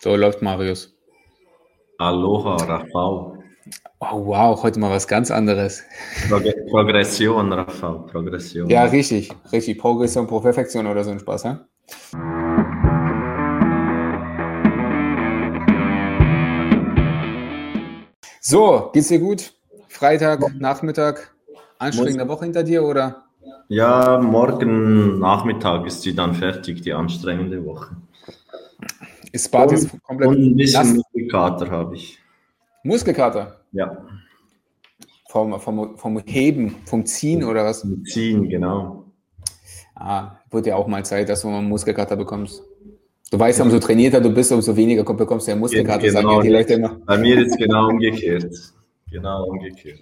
So läuft Marius. Aloha, Raphael. Oh wow, heute mal was ganz anderes. Progression, Raphael, Progression. Ja, richtig, richtig. Progression, Perfektion oder so ein Spaß, ja? So, geht's dir gut? Freitag, Nachmittag, anstrengende Woche hinter dir, oder? Ja, morgen Nachmittag ist sie dann fertig, die anstrengende Woche. Ist Bad jetzt komplett und ein bisschen nass? Muskelkater habe ich. Muskelkater? Ja. Vom Heben, vom Ziehen oder was? Vom Ziehen, genau. Ah, wird ja auch mal Zeit, dass du mal einen Muskelkater bekommst. Du weißt, umso trainierter du bist, umso weniger bekommst du ja Muskelkater. Genau, sagen die Leute immer. Bei mir ist es genau umgekehrt. Genau umgekehrt.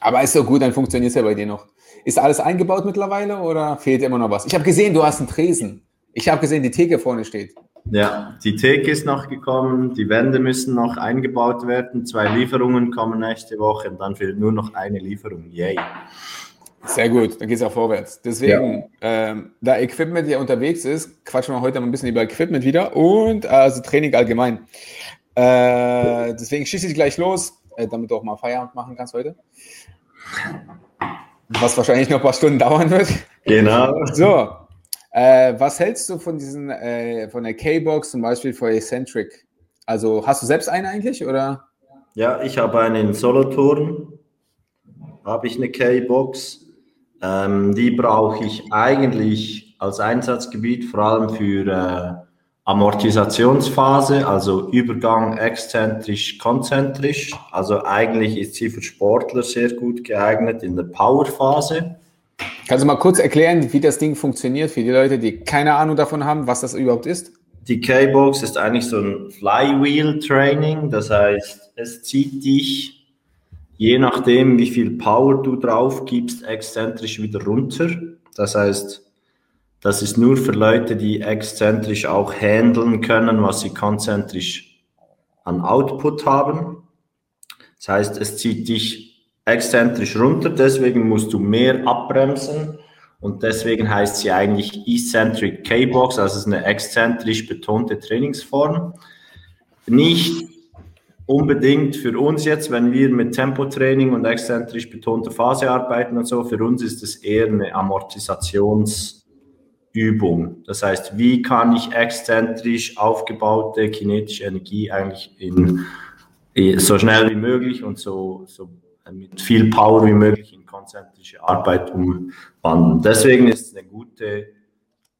Aber ist doch gut, dann funktioniert es ja bei dir noch. Ist alles eingebaut mittlerweile oder fehlt immer noch was? Ich habe gesehen, du hast einen Tresen. Ich habe gesehen, die Theke vorne steht. Ja, die Theke ist noch gekommen, die Wände müssen noch eingebaut werden, 2 Lieferungen kommen nächste Woche und dann fehlt nur noch eine Lieferung. Yay. Sehr gut, dann geht es auch vorwärts. Deswegen, ja. Da Equipment ja unterwegs ist, quatschen wir heute mal ein bisschen über Equipment wieder und also Training allgemein. Deswegen schieße ich gleich los, damit du auch mal Feierabend machen kannst heute. Was wahrscheinlich noch ein paar Stunden dauern wird. Genau. So, was hältst du von diesen, von der K-Box zum Beispiel für Exxentric? Also hast du selbst eine eigentlich, oder? Ja, ich habe eine in Solothurn, habe ich eine K-Box. Die brauche ich eigentlich als Einsatzgebiet, vor allem für Amortisationsphase, also Übergang exzentrisch, konzentrisch. Also eigentlich ist sie für Sportler sehr gut geeignet in der Powerphase. Kannst du mal kurz erklären, wie das Ding funktioniert für die Leute, die keine Ahnung davon haben, was das überhaupt ist? Die K-Box ist eigentlich so ein Flywheel-Training. Das heißt, es zieht dich, je nachdem, wie viel Power du drauf gibst, exzentrisch wieder runter. Das heißt, das ist nur für Leute, die exzentrisch auch handeln können, was sie konzentrisch an Output haben. Das heißt, es zieht dich exzentrisch runter, deswegen musst du mehr abbremsen und deswegen heißt sie eigentlich Eccentric K-Box, also es ist eine exzentrisch betonte Trainingsform. Nicht unbedingt für uns jetzt, wenn wir mit Tempotraining und exzentrisch betonter Phase arbeiten und so, für uns ist es eher eine Amortisations- Übung. Das heißt, wie kann ich exzentrisch aufgebaute kinetische Energie eigentlich so schnell wie möglich und so mit viel Power wie möglich in konzentrische Arbeit umwandeln. Deswegen ist es eine gute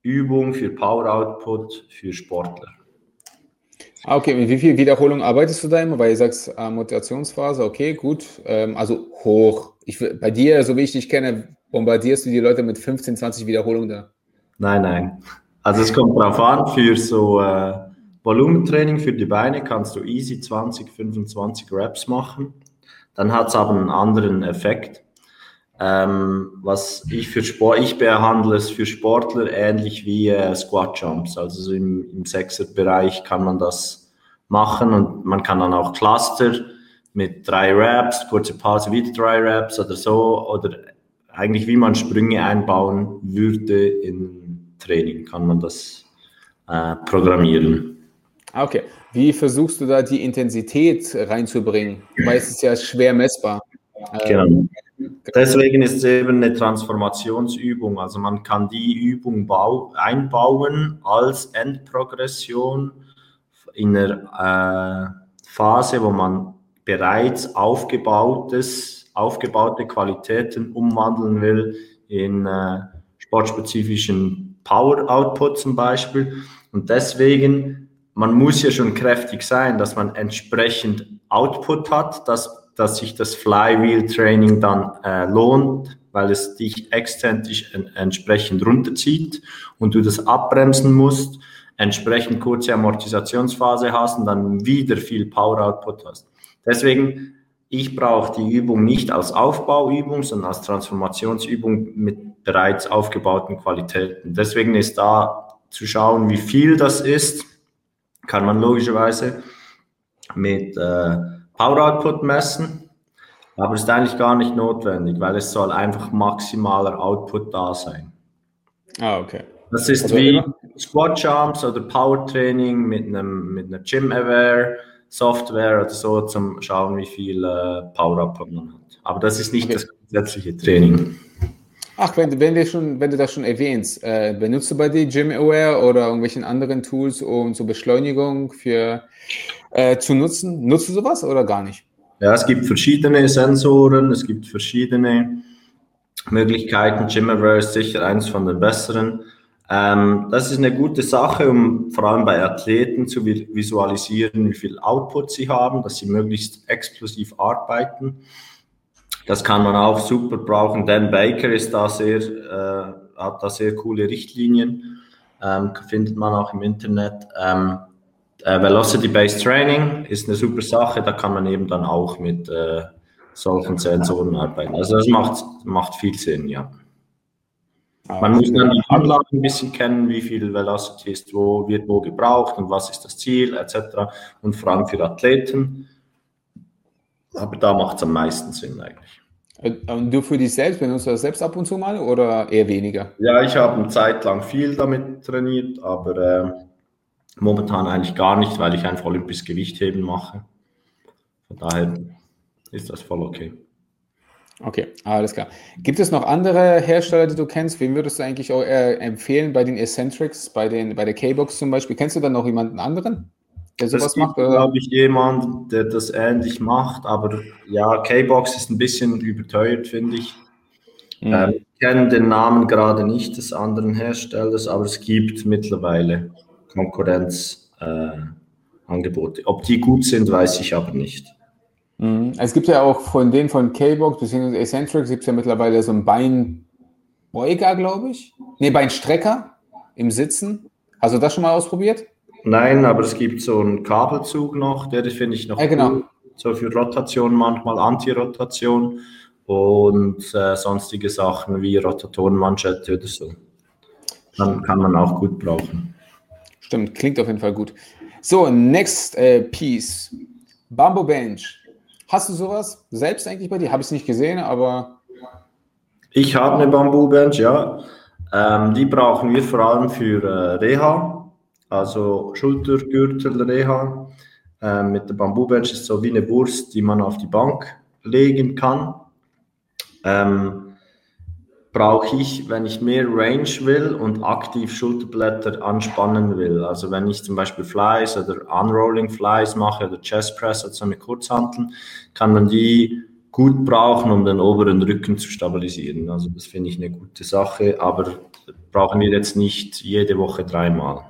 Übung für Power Output für Sportler. Okay, mit wie viel Wiederholung arbeitest du da immer? Weil du sagst, Amortisationsphase, okay, gut, also hoch. Bei dir, so wie ich dich kenne, bombardierst du die Leute mit 15, 20 Wiederholungen da. Nein. Also es kommt darauf an, für so Volumentraining für die Beine kannst du easy 20, 25 Reps machen. Dann hat es aber einen anderen Effekt. Ich behandle es für Sportler ähnlich wie Squat Jumps. Also so im 6er-Bereich kann man das machen und man kann dann auch Cluster mit 3 Reps, kurze Pause, wieder 3 Reps oder so. Oder eigentlich wie man Sprünge einbauen würde in Training, kann man das programmieren. Okay, wie versuchst du da die Intensität reinzubringen? Weil es ist ja schwer messbar. Genau. Deswegen ist es eben eine Transformationsübung. Also man kann die Übung einbauen als Endprogression in einer Phase, wo man bereits aufgebaute Qualitäten umwandeln will in sportspezifischen Power-Output zum Beispiel. Und deswegen, man muss ja schon kräftig sein, dass man entsprechend Output hat, dass sich das Flywheel-Training dann lohnt, weil es dich exzentrisch entsprechend runterzieht und du das abbremsen musst, entsprechend kurze Amortisationsphase hast und dann wieder viel Power-Output hast. Deswegen, ich brauche die Übung nicht als Aufbauübung, sondern als Transformationsübung mit bereits aufgebauten Qualitäten. Deswegen ist da zu schauen, wie viel das ist, kann man logischerweise mit Power Output messen, aber ist eigentlich gar nicht notwendig, weil es soll einfach maximaler Output da sein. Ah, okay. Das ist also wie Squat Jumps oder Power Training mit einer GymAware Software oder so, zum Schauen, wie viel Power-Up man hat. Aber das ist nicht das grundsätzliche Training. Ach, wenn du das schon erwähnst, benutzt du bei dir GymAware oder irgendwelchen anderen Tools, um zur Beschleunigung zu nutzen? Nutzt du sowas oder gar nicht? Ja, es gibt verschiedene Sensoren, es gibt verschiedene Möglichkeiten. GymAware ist sicher eins von den besseren. Das ist eine gute Sache, um vor allem bei Athleten zu visualisieren, wie viel Output sie haben, dass sie möglichst explosiv arbeiten. Das kann man auch super brauchen. Dan Baker ist da hat da sehr coole Richtlinien, findet man auch im Internet. Velocity-Based Training ist eine super Sache, da kann man eben dann auch mit solchen Sensoren arbeiten. Also das macht viel Sinn, ja. Man muss dann die Anlagen ein bisschen kennen, wie viel Velocity ist, wird wo gebraucht und was ist das Ziel, etc. Und vor allem für Athleten. Aber da macht es am meisten Sinn eigentlich. Und du für dich selbst, benutzt du das selbst ab und zu mal oder eher weniger? Ja, ich habe eine Zeit lang viel damit trainiert, aber momentan eigentlich gar nicht, weil ich einfach olympisches Gewichtheben mache. Von daher ist das voll okay. Okay, alles klar. Gibt es noch andere Hersteller, die du kennst? Wem würdest du eigentlich auch empfehlen bei den Exxentrics, bei der K-Box zum Beispiel? Kennst du dann noch jemanden anderen, der sowas macht? Es gibt, glaube ich, jemanden, der das ähnlich macht, aber ja, K-Box ist ein bisschen überteuert, finde ich. Ich kenne den Namen gerade nicht des anderen Herstellers, aber es gibt mittlerweile Konkurrenzangebote. Ob die gut sind, weiß ich aber nicht. Es gibt ja auch von denen von K-Box bzw. Exxentric gibt es ja mittlerweile so einen Beinbeuger, glaube ich. Ne, Beinstrecker im Sitzen. Hast du das schon mal ausprobiert? Nein, aber es gibt so einen Kabelzug noch, der finde ich noch gut. So für Rotation manchmal, Antirotation und sonstige Sachen wie Rotatorenmanschette oder so. Dann kann man auch gut brauchen. Stimmt, klingt auf jeden Fall gut. So, next piece. Bamboo Bench. Hast du sowas selbst eigentlich bei dir? Habe ich es nicht gesehen, aber... Ich habe eine Bamboo Bench, ja. Die brauchen wir vor allem für Reha, also Schultergürtel-Reha. Mit der Bamboo Bench ist so wie eine Wurst, die man auf die Bank legen kann. Brauche ich, wenn ich mehr Range will und aktiv Schulterblätter anspannen will. Also wenn ich zum Beispiel Flies oder Unrolling Flies mache oder Chest Press, also mit Kurzhanteln, kann man die gut brauchen, um den oberen Rücken zu stabilisieren. Also das finde ich eine gute Sache, aber brauchen wir jetzt nicht jede Woche dreimal.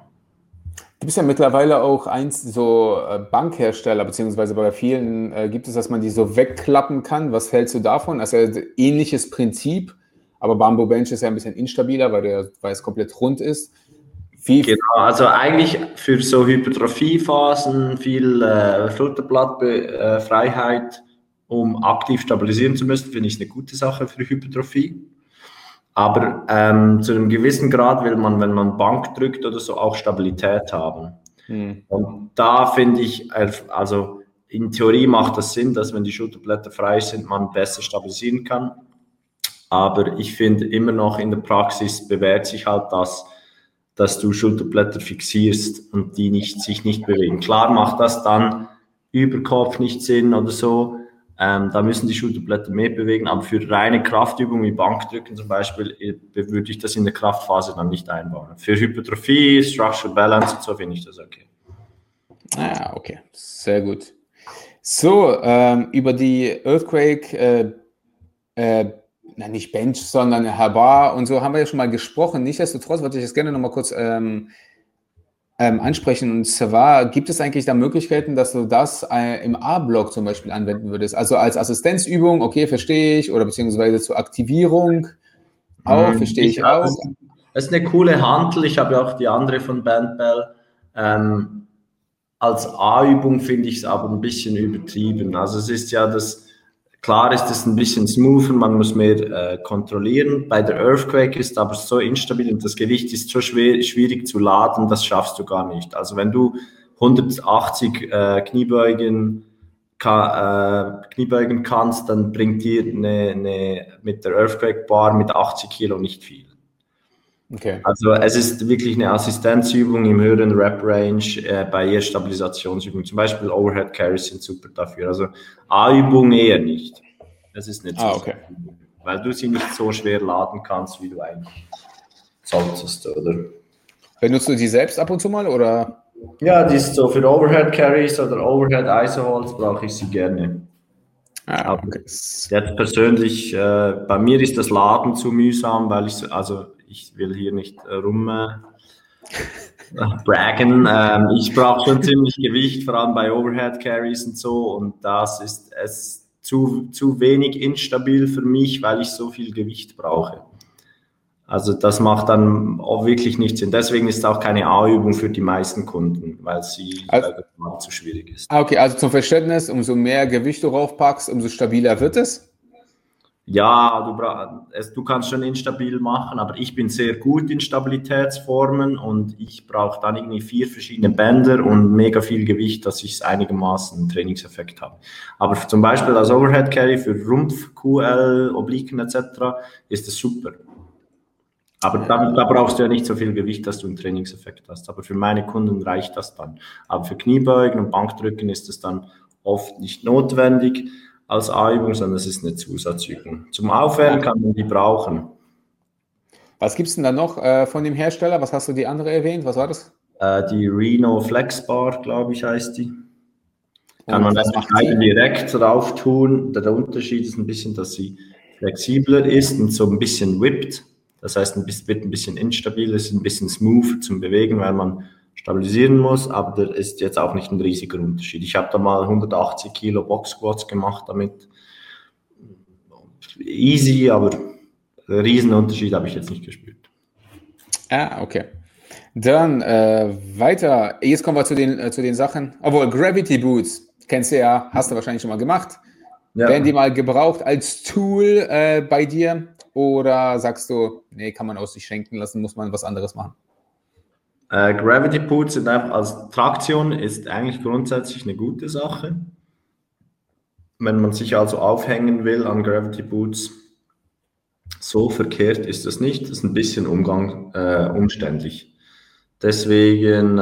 Du bist ja mittlerweile auch eins so Bankhersteller, beziehungsweise bei vielen gibt es, dass man die so wegklappen kann. Was hältst du davon? Also ähnliches Prinzip. Aber Bamboo Bench ist ja ein bisschen instabiler, weil es komplett rund ist. Genau, also eigentlich für so Hypertrophiephasen viel Schulterblattfreiheit, um aktiv stabilisieren zu müssen, finde ich eine gute Sache für Hypertrophie. Aber zu einem gewissen Grad will man, wenn man Bank drückt oder so, auch Stabilität haben. Und da finde ich, also in Theorie macht das Sinn, dass wenn die Schulterblätter frei sind, man besser stabilisieren kann. Aber ich finde immer noch in der Praxis bewährt sich halt das, dass du Schulterblätter fixierst und die sich nicht bewegen. Klar macht das dann über Kopf nicht Sinn oder so. Da müssen die Schulterblätter mehr bewegen. Aber für reine Kraftübungen wie Bankdrücken zum Beispiel würde ich das in der Kraftphase dann nicht einbauen. Für Hypertrophie, Structural Balance und so finde ich das okay. Ah, okay. Sehr gut. So, über die Earthquake nicht Bench, sondern Habar und so haben wir ja schon mal gesprochen. Nichtsdestotrotz wollte ich das gerne nochmal kurz ansprechen. Und zwar, gibt es eigentlich da Möglichkeiten, dass du das im A-Block zum Beispiel anwenden würdest? Also als Assistenzübung, okay, verstehe ich, oder beziehungsweise zur Aktivierung, auch verstehe ich auch. Das ist eine coole Hantel. Ich habe ja auch die andere von Bandbell. Als A-Übung finde ich es aber ein bisschen übertrieben. Also es ist ja das... Klar ist es ein bisschen smoother, man muss mehr kontrollieren. Bei der Earthquake ist aber so instabil und das Gewicht ist so schwierig zu laden, das schaffst du gar nicht. Also wenn du 180 Kniebeugen kannst, dann bringt dir mit der Earthquake Bar mit 80 Kilo nicht viel. Okay. Also es ist wirklich eine Assistenzübung im höheren Rep-Range bei jeder Stabilisationsübung. Zum Beispiel Overhead Carries sind super dafür. Also A-Übung eher nicht. Das ist nicht so okay. Weil du sie nicht so schwer laden kannst, wie du eigentlich solltest, oder? Benutzt du die selbst ab und zu mal, oder? Ja, die ist so für Overhead Carries oder Overhead Isoholds brauche ich sie gerne. Ah, okay. Jetzt persönlich, bei mir ist das Laden zu mühsam, weil ich, ich will hier nicht braggen. Ich brauche schon ziemlich Gewicht, vor allem bei Overhead Carries und so. Und das ist es zu wenig instabil für mich, weil ich so viel Gewicht brauche. Also das macht dann auch wirklich nichts Sinn. Deswegen ist es auch keine A-Übung für die meisten Kunden, weil sie zu schwierig ist. Okay, also zum Verständnis, umso mehr Gewicht du raufpackst, umso stabiler wird es? Ja, du kannst schon instabil machen, aber ich bin sehr gut in Stabilitätsformen und ich brauche dann irgendwie 4 verschiedene Bänder und mega viel Gewicht, dass ich einigermaßen einen Trainingseffekt habe. Aber zum Beispiel als Overhead Carry für Rumpf, QL, Obliquen etc. ist das super. Aber da brauchst du ja nicht so viel Gewicht, dass du einen Trainingseffekt hast. Aber für meine Kunden reicht das dann. Aber für Kniebeugen und Bankdrücken ist es dann oft nicht notwendig als A-Übung, sondern es ist eine Zusatzübung. Zum Aufwärmen kann man die brauchen. Was gibt es denn da noch von dem Hersteller? Was hast du die andere erwähnt? Was war das? Die Reno Flex Bar, glaube ich, heißt die. Kann man das direkt drauf tun. Der Unterschied ist ein bisschen, dass sie flexibler ist und so ein bisschen whippt. Das heißt, es wird ein bisschen instabil, es ist ein bisschen smooth zum Bewegen, weil man stabilisieren muss, aber das ist jetzt auch nicht ein riesiger Unterschied. Ich habe da mal 180 Kilo Box-Squats gemacht damit. Easy, aber einen riesen Unterschied habe ich jetzt nicht gespürt. Ah, okay. Dann weiter. Jetzt kommen wir zu den Sachen. Obwohl, Gravity Boots, kennst du ja, hast du wahrscheinlich schon mal gemacht. Ja. Werden die mal gebraucht als Tool bei dir? Oder sagst du, nee, kann man aus sich schenken lassen, muss man was anderes machen? Gravity Boots sind einfach als Traktion ist eigentlich grundsätzlich eine gute Sache. Wenn man sich also aufhängen will an Gravity Boots, so verkehrt ist das nicht. Das ist ein bisschen umständlich. Deswegen,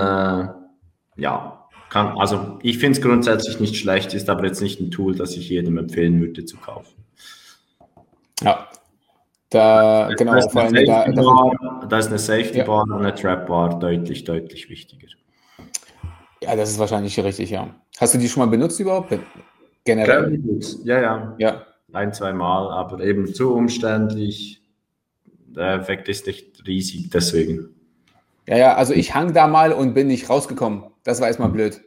ich finde es grundsätzlich nicht schlecht, ist aber jetzt nicht ein Tool, das ich jedem empfehlen würde zu kaufen. Ja. Da ist eine Safety Bar und eine Trap Bar deutlich, deutlich wichtiger. Ja, das ist wahrscheinlich richtig, ja. Hast du die schon mal benutzt überhaupt? Generell? Ja. 1-2 Mal, aber eben zu umständlich. Der Effekt ist nicht riesig, deswegen. Ja, also ich hang da mal und bin nicht rausgekommen. Das war erstmal blöd.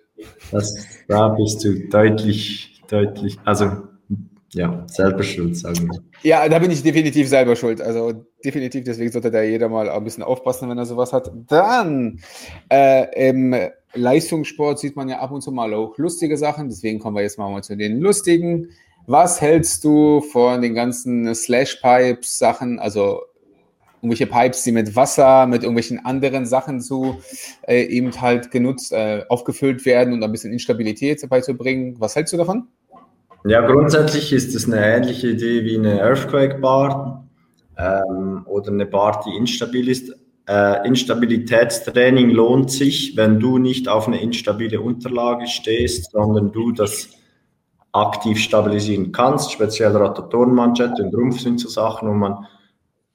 Da bist du deutlich, also... Ja, selber schuld, sagen wir. Ja, da bin ich definitiv selber schuld. Also definitiv, deswegen sollte da jeder mal ein bisschen aufpassen, wenn er sowas hat. Dann im Leistungssport sieht man ja ab und zu mal auch lustige Sachen. Deswegen kommen wir jetzt mal zu den lustigen. Was hältst du von den ganzen Slash-Pipes-Sachen, also irgendwelche Pipes, die mit Wasser, mit irgendwelchen anderen Sachen aufgefüllt werden und ein bisschen Instabilität beizubringen? Was hältst du davon? Ja, grundsätzlich ist es eine ähnliche Idee wie eine Earthquake-Bar oder eine Bar, die instabil ist. Instabilitätstraining lohnt sich, wenn du nicht auf eine instabile Unterlage stehst, sondern du das aktiv stabilisieren kannst. Speziell Rotatorenmanschette und Rumpf sind so Sachen, wo man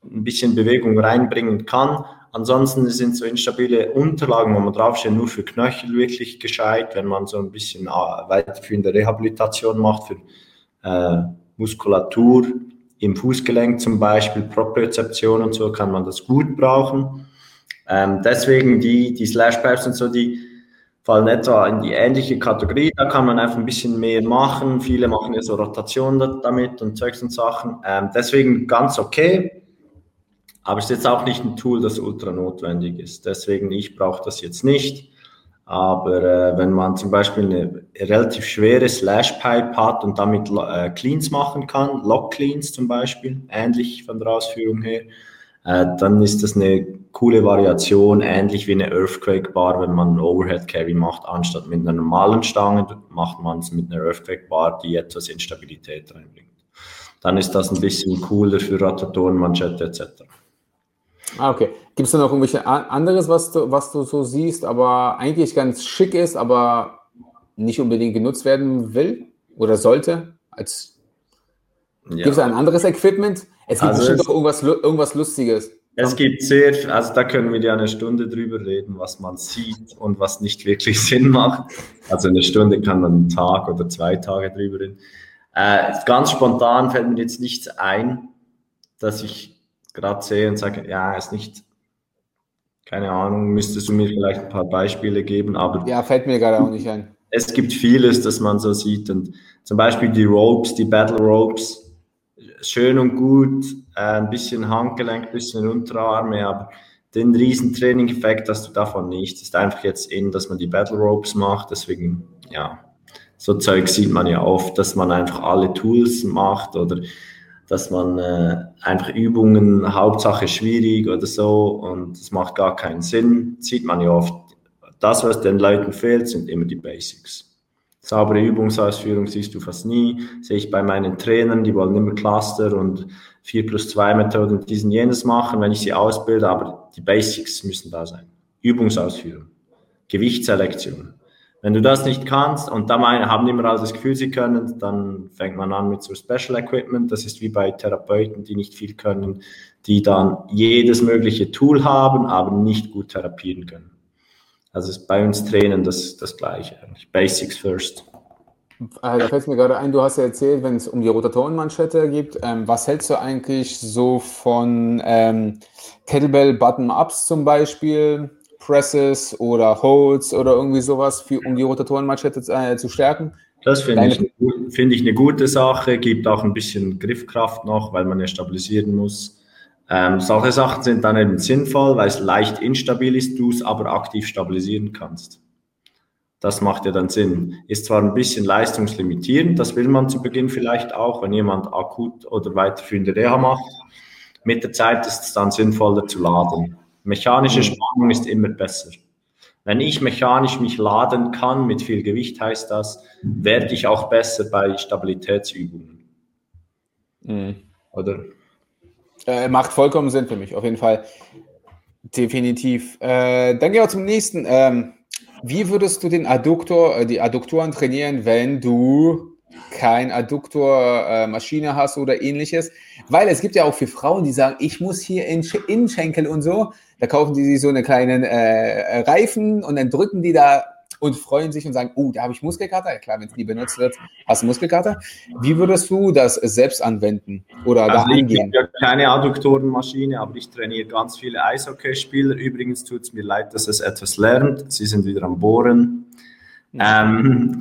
ein bisschen Bewegung reinbringen kann. Ansonsten sind so instabile Unterlagen, wo man draufsteht, nur für Knöchel wirklich gescheit, wenn man so ein bisschen weiterführende Rehabilitation macht, für Muskulatur im Fußgelenk zum Beispiel, Propriozeption und so, kann man das gut brauchen. Deswegen die Slash-Pipes und so, die fallen etwa in die ähnliche Kategorie, da kann man einfach ein bisschen mehr machen. Viele machen ja so Rotation damit und Zeugs und Sachen. Deswegen ganz okay. Aber es ist jetzt auch nicht ein Tool, das ultra notwendig ist. Deswegen, ich brauche das jetzt nicht. Aber wenn man zum Beispiel eine relativ schwere Slash-Pipe hat und damit Cleans machen kann, Lock-Cleans zum Beispiel, ähnlich von der Ausführung her, dann ist das eine coole Variation, ähnlich wie eine Earthquake-Bar, wenn man einen Overhead-Carry macht, anstatt mit einer normalen Stange, macht man es mit einer Earthquake-Bar, die etwas Instabilität reinbringt. Dann ist das ein bisschen cooler für Rotatoren, Manschette etc. Ah, okay. Gibt es da noch irgendwelche anderes, was du so siehst, aber eigentlich ganz schick ist, aber nicht unbedingt genutzt werden will oder sollte? Gibt es ein anderes Equipment? Es gibt bestimmt doch irgendwas Lustiges. Es gibt sehr, also da können wir ja eine Stunde drüber reden, was man sieht und was nicht wirklich Sinn macht. Also eine Stunde kann man einen Tag oder 2 Tage drüber reden. Ganz spontan fällt mir jetzt nichts ein, dass ich gerade sehe und sage, ja, ist nicht, keine Ahnung, müsstest du mir vielleicht ein paar Beispiele geben, aber... Ja, fällt mir gerade auch nicht ein. Es gibt vieles, das man so sieht, und zum Beispiel die Ropes, die Battle Ropes, schön und gut, ein bisschen Handgelenk, ein bisschen Unterarme, aber den riesen Training-Effekt hast du davon nicht. Es ist einfach jetzt in, dass man die Battle Ropes macht, deswegen, ja, so Zeug sieht man ja oft, dass man einfach alle Tools macht oder dass man einfach Übungen, Hauptsache schwierig oder so, und das macht gar keinen Sinn, sieht man ja oft. Das, was den Leuten fehlt, sind immer die Basics. Saubere Übungsausführung siehst du fast nie, sehe ich bei meinen Trainern, die wollen immer Cluster und 4+2 Methoden und diesen jenes machen, wenn ich sie ausbilde, aber die Basics müssen da sein. Übungsausführung, Gewichtsselektion. Wenn du das nicht kannst, und da haben immer alle das Gefühl, sie können, dann fängt man an mit so Special Equipment. Das ist wie bei Therapeuten, die nicht viel können, die dann jedes mögliche Tool haben, aber nicht gut therapieren können. Also ist bei uns Trainern das Gleiche eigentlich. Basics first. Da fällt mir gerade ein, du hast ja erzählt, wenn es um die Rotatorenmanschette geht, was hältst du eigentlich so von Kettlebell Bottom-Ups zum Beispiel? Presses oder Holds oder irgendwie sowas, um die Rotatorenmanschette zu stärken? Das finde ich eine gute Sache, gibt auch ein bisschen Griffkraft noch, weil man ja stabilisieren muss. Solche Sachen sind dann eben sinnvoll, weil es leicht instabil ist, du es aber aktiv stabilisieren kannst. Das macht ja dann Sinn. Ist zwar ein bisschen leistungslimitierend, das will man zu Beginn vielleicht auch, wenn jemand akut oder weiterführende Reha macht. Mit der Zeit ist es dann sinnvoller zu laden. Mechanische Spannung ist immer besser. Wenn ich mechanisch mich laden kann mit viel Gewicht, heißt das, werde ich auch besser bei Stabilitätsübungen. Mhm. Oder? Macht vollkommen Sinn für mich, auf jeden Fall. Definitiv. Dann gehen wir zum nächsten. Wie würdest du den die Adduktoren trainieren, wenn du kein Adduktormaschine hast oder ähnliches, weil es gibt ja auch viele Frauen, die sagen, ich muss hier in Innenschenkel und so, da kaufen die sich so eine kleinen Reifen und dann drücken die da und freuen sich und sagen, da habe ich Muskelkater, ja klar, wenn es nie benutzt wird, hast du Muskelkater. Wie würdest du das selbst anwenden oder da angehen? Ich habe ja keine Adduktorenmaschine, aber ich trainiere ganz viele Eishockeyspieler, übrigens tut es mir leid, dass es etwas lernt, sie sind wieder am Bohren.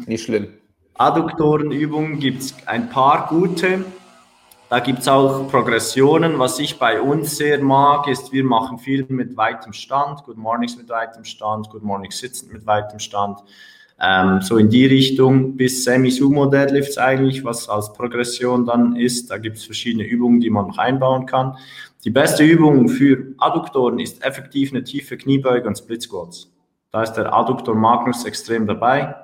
Nicht schlimm. Adduktorenübungen gibt es ein paar gute, da gibt es auch Progressionen. Was ich bei uns sehr mag, ist, wir machen viel mit weitem Stand, Good Mornings mit weitem Stand, Good Mornings sitzend mit weitem Stand, so in die Richtung bis Semi-Sumo-Deadlifts eigentlich, was als Progression dann ist. Da gibt es verschiedene Übungen, die man noch einbauen kann. Die beste Übung für Adduktoren ist effektiv eine tiefe Kniebeuge und Split Squats. Da ist der Adduktor Magnus extrem dabei.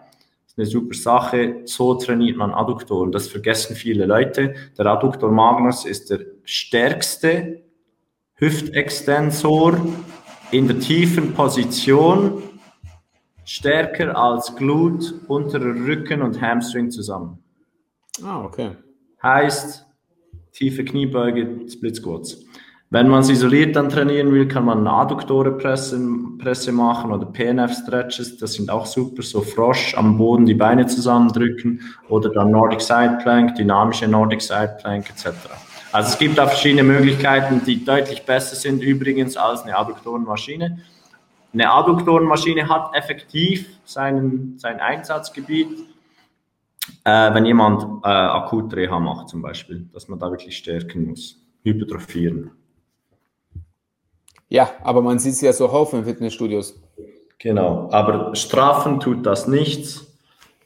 Eine super Sache, so trainiert man Adduktoren. Das vergessen viele Leute. Der Adduktor Magnus ist der stärkste Hüftextensor in der tiefen Position, stärker als Glut, unterer Rücken und Hamstring zusammen. Okay. Heißt, tiefe Kniebeuge, Split Squats. Wenn man es isoliert dann trainieren will, kann man eine Adduktorenpresse machen oder PNF-Stretches, das sind auch super, so Frosch am Boden die Beine zusammendrücken oder dann Nordic Side Plank, dynamische Nordic Side Plank etc. Also es gibt da verschiedene Möglichkeiten, die deutlich besser sind übrigens als eine Adduktorenmaschine. Eine Adduktorenmaschine hat effektiv sein Einsatzgebiet, wenn jemand akut Reha macht zum Beispiel, dass man da wirklich stärken muss, hypertrophieren. Ja, aber man sieht es ja so auf in Fitnessstudios. Genau, aber strafen tut das nichts,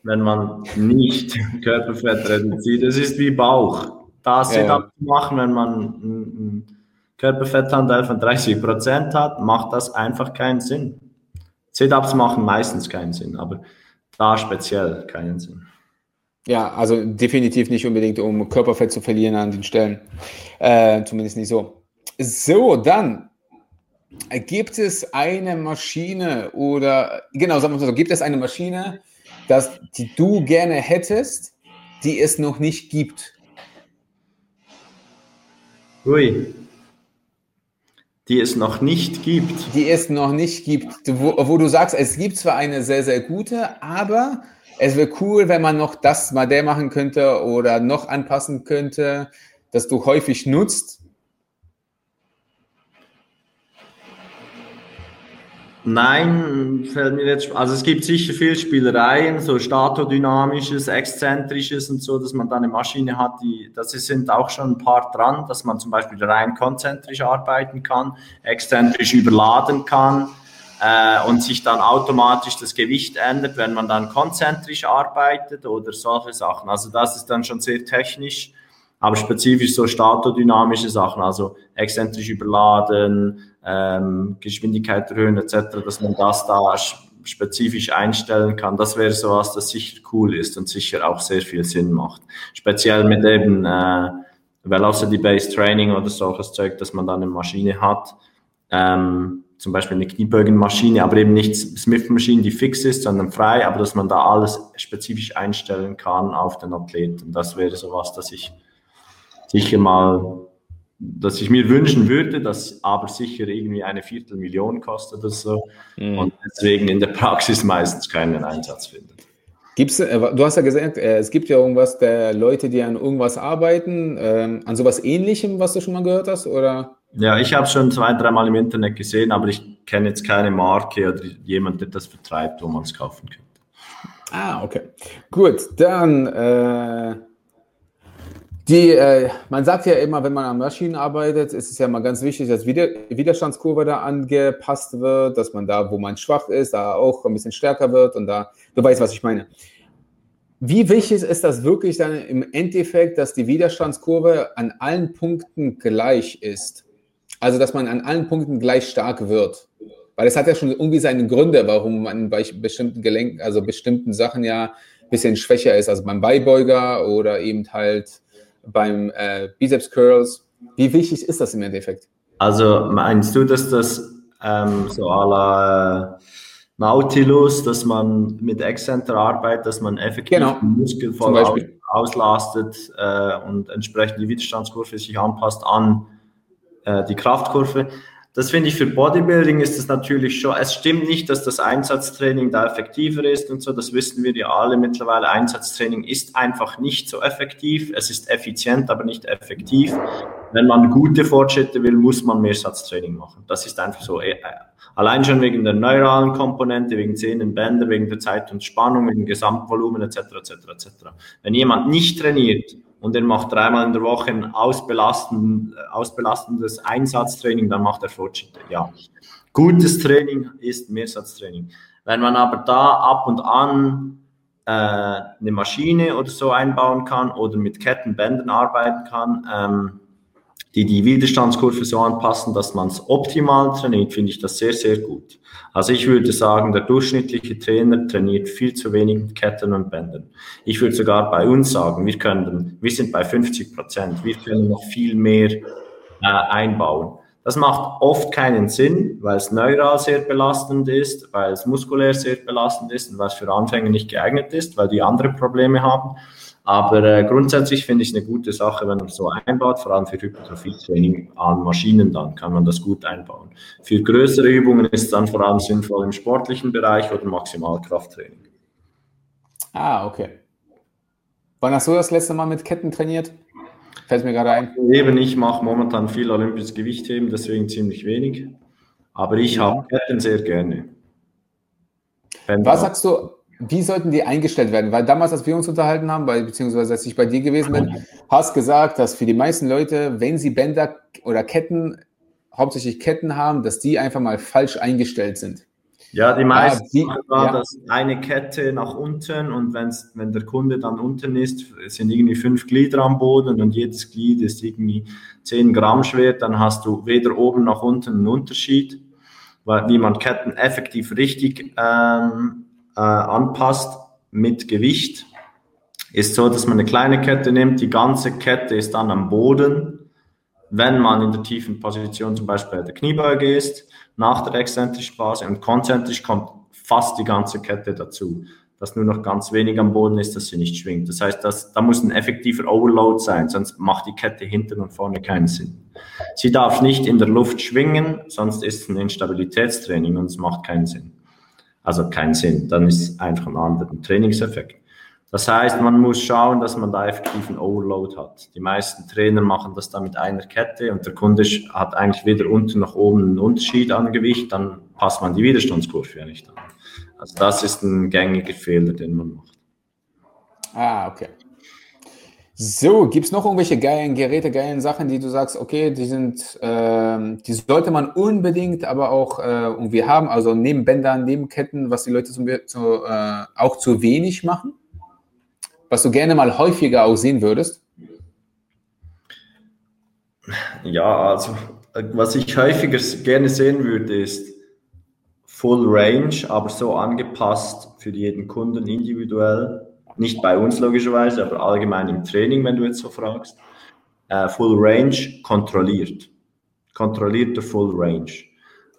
wenn man nicht Körperfett reduziert. Es ist wie Bauch. Das machen, wenn man einen Körperfettanteil von 30% hat, macht das einfach keinen Sinn. Sit-ups machen meistens keinen Sinn, aber da speziell keinen Sinn. Ja, also definitiv nicht unbedingt, um Körperfett zu verlieren an den Stellen. Zumindest nicht so. So, dann... Gibt es eine Maschine oder, genau, sagen wir mal so, gibt es eine Maschine, die du gerne hättest, die es noch nicht gibt? Ui. Die es noch nicht gibt. Die es noch nicht gibt, wo du sagst, es gibt zwar eine sehr, sehr gute, aber es wäre cool, wenn man noch das Modell machen könnte oder noch anpassen könnte, das du häufig nutzt. Nein, fällt mir jetzt. Also es gibt sicher viel Spielereien, so statodynamisches, exzentrisches und so, dass man da eine Maschine hat, das sind auch schon ein paar dran, dass man zum Beispiel rein konzentrisch arbeiten kann, exzentrisch überladen kann und sich dann automatisch das Gewicht ändert, wenn man dann konzentrisch arbeitet oder solche Sachen. Also das ist dann schon sehr technisch, aber spezifisch so statodynamische Sachen, also exzentrisch überladen, Geschwindigkeit erhöhen etc., dass man das da spezifisch einstellen kann. Das wäre sowas, das sicher cool ist und sicher auch sehr viel Sinn macht. Speziell mit eben Velocity-Based Training oder solches Zeug, dass man da eine Maschine hat, zum Beispiel eine Kniebeugenmaschine, aber eben nicht Smith-Maschine, die fix ist, sondern frei, aber dass man da alles spezifisch einstellen kann auf den Athleten. Das wäre sowas, dass ich sicher mal... dass ich mir wünschen würde, das aber sicher irgendwie 250.000 kostet oder so und deswegen in der Praxis meistens keinen Einsatz findet. Du hast ja gesagt, es gibt ja irgendwas der Leute, die an irgendwas arbeiten, an sowas Ähnlichem, was du schon mal gehört hast, oder? Ja, ich habe schon 2-3 Mal im Internet gesehen, aber ich kenne jetzt keine Marke oder jemand, der das vertreibt, wo man es kaufen könnte. Ah, okay. Gut, dann... man sagt ja immer, wenn man an Maschinen arbeitet, ist es ja mal ganz wichtig, dass Widerstandskurve da angepasst wird, dass man da, wo man schwach ist, da auch ein bisschen stärker wird und da, du weißt, was ich meine. Wie wichtig ist das wirklich dann im Endeffekt, dass die Widerstandskurve an allen Punkten gleich ist? Also, dass man an allen Punkten gleich stark wird? Weil es hat ja schon irgendwie seine Gründe, warum man bei bestimmten Gelenken, also bestimmten Sachen ja ein bisschen schwächer ist, also beim Beibeuger oder eben halt beim Bizeps Curls. Wie wichtig ist das im Endeffekt? Also meinst du, dass das so à la Nautilus, dass man mit Exzenter arbeitet, dass man effektiv den Muskel voll auslastet und entsprechend die Widerstandskurve sich anpasst an die Kraftkurve? Das finde ich, für Bodybuilding ist das natürlich schon, es stimmt nicht, dass das Einsatztraining da effektiver ist und so, das wissen wir ja alle mittlerweile, Einsatztraining ist einfach nicht so effektiv, es ist effizient, aber nicht effektiv. Wenn man gute Fortschritte will, muss man Mehrsatztraining machen, das ist einfach so, allein schon wegen der neuralen Komponente, wegen Sehnen, Bänder, wegen der Zeit und Spannung, wegen Gesamtvolumen etc. etc. etc. Wenn jemand nicht trainiert, und er macht 3-mal in der Woche ein ausbelastendes Einsatztraining, dann macht er Fortschritte. Ja. Gutes Training ist Mehrsatztraining. Wenn man aber da ab und an eine Maschine oder so einbauen kann oder mit Kettenbändern arbeiten kann, die Widerstandskurve so anpassen, dass man es optimal trainiert, finde ich das sehr, sehr gut. Also ich würde sagen, der durchschnittliche Trainer trainiert viel zu wenig mit Ketten und Bändern. Ich würde sogar bei uns sagen, wir sind bei 50%, wir können noch viel mehr einbauen. Das macht oft keinen Sinn, weil es neural sehr belastend ist, weil es muskulär sehr belastend ist und weil es für Anfänger nicht geeignet ist, weil die andere Probleme haben. Aber grundsätzlich finde ich es eine gute Sache, wenn man so einbaut, vor allem für Hypertrophie-Training an Maschinen, dann kann man das gut einbauen. Für größere Übungen ist es dann vor allem sinnvoll im sportlichen Bereich oder Maximalkrafttraining. Ah, okay. Wann hast du das letzte Mal mit Ketten trainiert? Fällt mir gerade ein. Eben, ich mache momentan viel olympisches Gewichtheben, deswegen ziemlich wenig. Aber ich habe Ketten sehr gerne. Was sagst du... Wie sollten die eingestellt werden? Weil damals, als wir uns unterhalten haben, beziehungsweise als ich bei dir gewesen bin, hast gesagt, dass für die meisten Leute, wenn sie Bänder oder Ketten, hauptsächlich Ketten haben, dass die einfach mal falsch eingestellt sind. Ja, die meisten war das eine Kette nach unten und wenn der Kunde dann unten ist, sind irgendwie 5 Glieder am Boden und jedes Glied ist irgendwie 10 Gramm schwer, dann hast du weder oben noch unten einen Unterschied, weil wie man Ketten effektiv richtig anpasst mit Gewicht, ist so, dass man eine kleine Kette nimmt, die ganze Kette ist dann am Boden, wenn man in der tiefen Position zum Beispiel bei der Kniebeuge ist, nach der exzentrischen Phase und konzentrisch kommt fast die ganze Kette dazu, dass nur noch ganz wenig am Boden ist, dass sie nicht schwingt. Das heißt, da muss ein effektiver Overload sein, sonst macht die Kette hinten und vorne keinen Sinn. Sie darf nicht in der Luft schwingen, sonst ist es ein Instabilitätstraining und es macht keinen Sinn. Also keinen Sinn, dann ist es einfach ein anderer Trainingseffekt. Das heißt, man muss schauen, dass man da effektiv einen Overload hat. Die meisten Trainer machen das da mit einer Kette und der Kunde hat eigentlich weder unten noch oben einen Unterschied an Gewicht, dann passt man die Widerstandskurve ja nicht an. Also das ist ein gängiger Fehler, den man macht. Ah, okay. So, gibt es noch irgendwelche geilen Geräte, geilen Sachen, die du sagst, okay, die sollte man unbedingt aber auch irgendwie haben, also neben Bändern, neben Ketten, was die Leute auch zu wenig machen? Was du gerne mal häufiger auch sehen würdest? Ja, also was ich häufiger gerne sehen würde, ist Full Range, aber so angepasst für jeden Kunden individuell. Nicht bei uns logischerweise, aber allgemein im Training, wenn du jetzt so fragst. Full Range kontrolliert. Kontrollierte Full Range.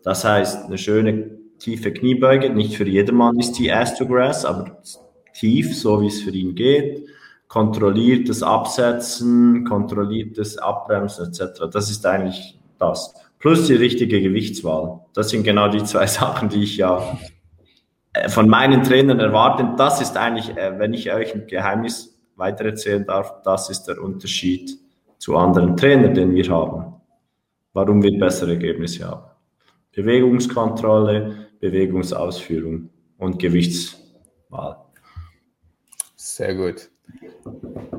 Das heißt, eine schöne tiefe Kniebeuge. Nicht für jedermann ist die Ass to Grass, aber tief, so wie es für ihn geht, kontrolliertes Absetzen, kontrolliertes Abbremsen etc. Das ist eigentlich das. Plus die richtige Gewichtswahl. Das sind genau die zwei Sachen, die ich ja von meinen Trainern erwarte. Und das ist eigentlich, wenn ich euch ein Geheimnis weitererzählen darf, das ist der Unterschied zu anderen Trainern, den wir haben. Warum wir bessere Ergebnisse haben. Bewegungskontrolle, Bewegungsausführung und Gewichtswahl. Sehr gut.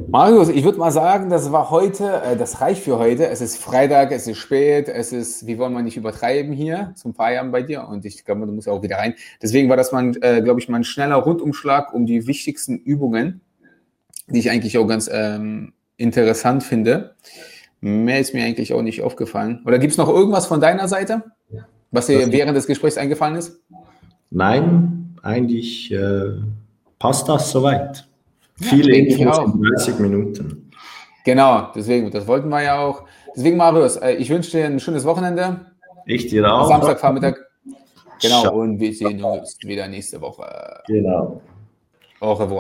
Marius, ich würde mal sagen, das war heute, das reicht für heute. Es ist Freitag, es ist spät, wir wollen mal nicht übertreiben hier zum Feiern bei dir und ich glaube, du musst ja auch wieder rein. Deswegen war das, glaube ich, mal ein schneller Rundumschlag um die wichtigsten Übungen, die ich eigentlich auch ganz interessant finde. Mehr ist mir eigentlich auch nicht aufgefallen. Oder gibt es noch irgendwas von deiner Seite, was dir während des Gesprächs eingefallen ist? Nein, eigentlich passt das soweit. Ja, viele Infos in 30 Minuten. Genau, deswegen, das wollten wir ja auch. Deswegen, Marius, ich wünsche dir ein schönes Wochenende. Ich dir auch. Samstag, Vormittag. Genau, und wir sehen uns wieder nächste Woche. Genau. Au revoir.